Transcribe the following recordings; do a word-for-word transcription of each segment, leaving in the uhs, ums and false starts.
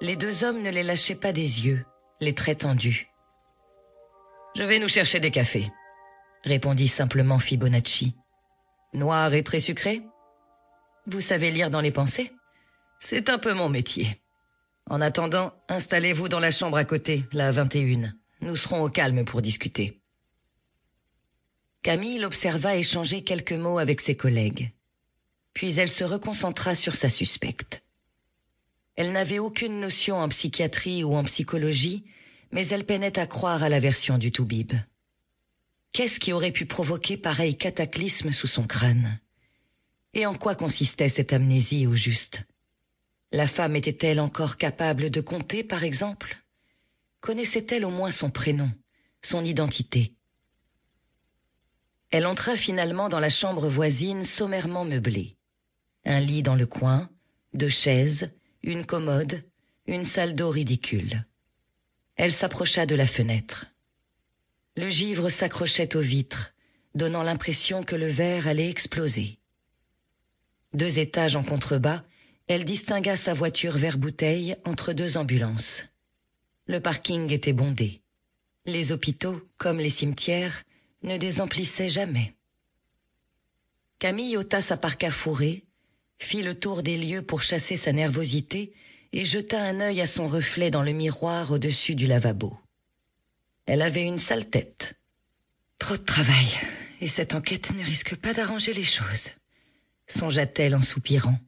Les deux hommes ne les lâchaient pas des yeux, les traits tendus. « Je vais nous chercher des cafés, » répondit simplement Fibonacci. « Noir et très sucré ? Vous savez lire dans les pensées ? C'est un peu mon métier. En attendant, installez-vous dans la chambre à côté, la vingt et une. Nous serons au calme pour discuter. » Camille observa échanger quelques mots avec ses collègues. Puis elle se reconcentra sur sa suspecte. Elle n'avait aucune notion en psychiatrie ou en psychologie, mais elle peinait à croire à la version du Toubib. Qu'est-ce qui aurait pu provoquer pareil cataclysme sous son crâne? Et en quoi consistait cette amnésie au juste? La femme était-elle encore capable de compter, par exemple? Connaissait-elle au moins son prénom, son identité? Elle entra finalement dans la chambre voisine sommairement meublée. Un lit dans le coin, deux chaises, une commode, une salle d'eau ridicule. Elle s'approcha de la fenêtre. Le givre s'accrochait aux vitres, donnant l'impression que le verre allait exploser. Deux étages en contrebas, elle distingua sa voiture vert bouteille entre deux ambulances. Le parking était bondé. Les hôpitaux, comme les cimetières, ne désemplissaient jamais. Camille ôta sa parka fourrée, fit le tour des lieux pour chasser sa nervosité et jeta un œil à son reflet dans le miroir au-dessus du lavabo. Elle avait une sale tête. Trop de travail, et cette enquête ne risque pas d'arranger les choses, songea-t-elle en soupirant.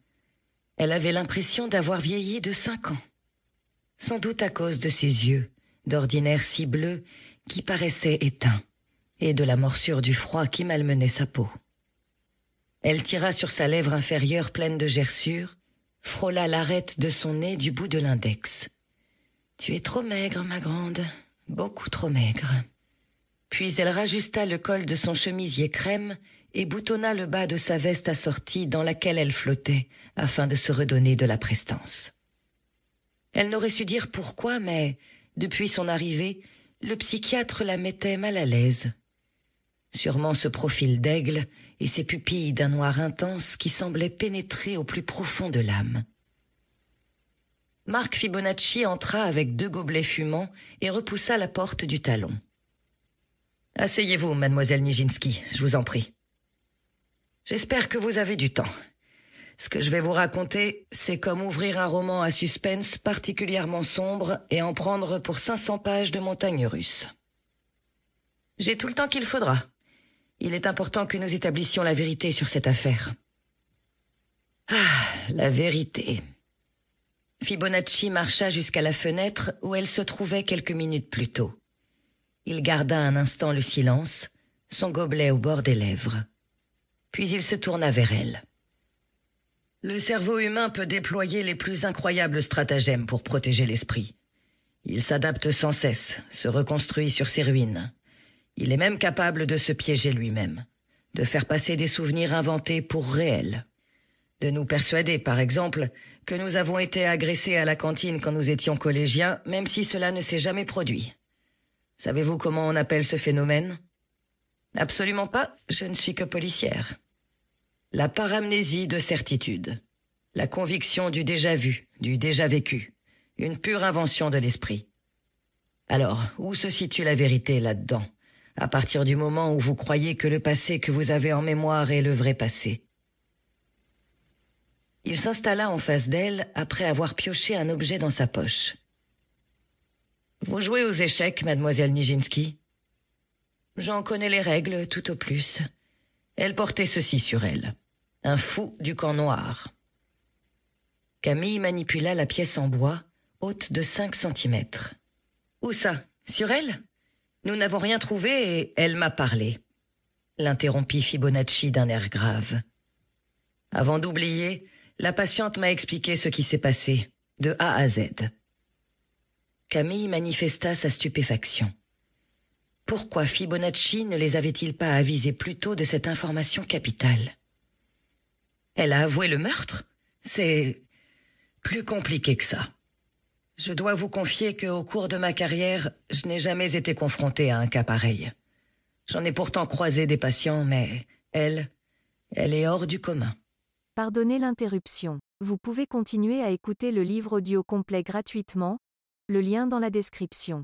Elle avait l'impression d'avoir vieilli de cinq ans. Sans doute à cause de ses yeux, d'ordinaire si bleus, qui paraissaient éteints, et de la morsure du froid qui malmenait sa peau. Elle tira sur sa lèvre inférieure pleine de gerçures, frôla l'arête de son nez du bout de l'index. « Tu es trop maigre, ma grande, beaucoup trop maigre. » Puis elle rajusta le col de son chemisier crème et boutonna le bas de sa veste assortie dans laquelle elle flottait, afin de se redonner de la prestance. Elle n'aurait su dire pourquoi, mais, depuis son arrivée, le psychiatre la mettait mal à l'aise. Sûrement ce profil d'aigle et ses pupilles d'un noir intense qui semblaient pénétrer au plus profond de l'âme. Marc Fibonacci entra avec deux gobelets fumants et repoussa la porte du talon. « Asseyez-vous, mademoiselle Nijinsky, je vous en prie. » J'espère que vous avez du temps. Ce que je vais vous raconter, c'est comme ouvrir un roman à suspense particulièrement sombre et en prendre pour cinq cents pages de montagnes russes. J'ai tout le temps qu'il faudra. Il est important que nous établissions la vérité sur cette affaire. Ah, la vérité. Fibonacci marcha jusqu'à la fenêtre où elle se trouvait quelques minutes plus tôt. Il garda un instant le silence, son gobelet au bord des lèvres. Puis il se tourna vers elle. Le cerveau humain peut déployer les plus incroyables stratagèmes pour protéger l'esprit. Il s'adapte sans cesse, se reconstruit sur ses ruines. Il est même capable de se piéger lui-même, de faire passer des souvenirs inventés pour réels, de nous persuader, par exemple, que nous avons été agressés à la cantine quand nous étions collégiens, même si cela ne s'est jamais produit. Savez-vous comment on appelle ce phénomène ? Absolument pas, je ne suis que policière. La paramnésie de certitude, la conviction du déjà vu, du déjà vécu, une pure invention de l'esprit. Alors, où se situe la vérité là-dedans, à partir du moment où vous croyez que le passé que vous avez en mémoire est le vrai passé? Il s'installa en face d'elle après avoir pioché un objet dans sa poche. « Vous jouez aux échecs, mademoiselle Nijinsky ? » J'en connais les règles, tout au plus. Elle portait ceci sur elle. Un fou du camp noir. Camille manipula la pièce en bois, haute de cinq centimètres. Où ça? Sur elle? Nous n'avons rien trouvé et elle m'a parlé. L'interrompit Fibonacci d'un air grave. Avant d'oublier, la patiente m'a expliqué ce qui s'est passé, de A à Z. Camille manifesta sa stupéfaction. Pourquoi Fibonacci ne les avait-il pas avisés plus tôt de cette information capitale? Elle a avoué le meurtre? C'est plus compliqué que ça. Je dois vous confier qu'au cours de ma carrière, je n'ai jamais été confrontée à un cas pareil. J'en ai pourtant croisé des patients, mais elle, elle est hors du commun. Pardonnez l'interruption. Vous pouvez continuer à écouter le livre audio complet gratuitement, le lien dans la description.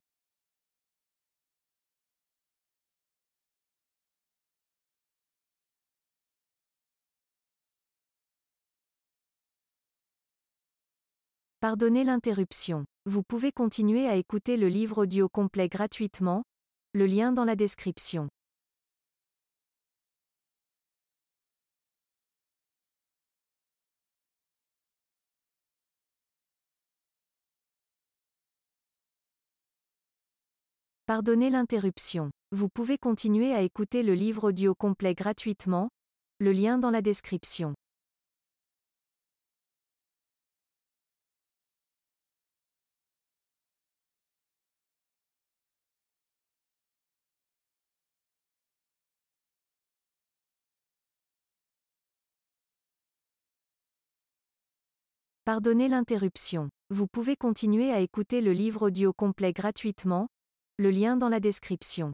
Pardonnez l'interruption. Vous pouvez continuer à écouter le livre audio complet gratuitement, le lien dans la description. Pardonnez l'interruption. Vous pouvez continuer à écouter le livre audio complet gratuitement, le lien dans la description. Pardonnez l'interruption. Vous pouvez continuer à écouter le livre audio complet gratuitement, le lien dans la description.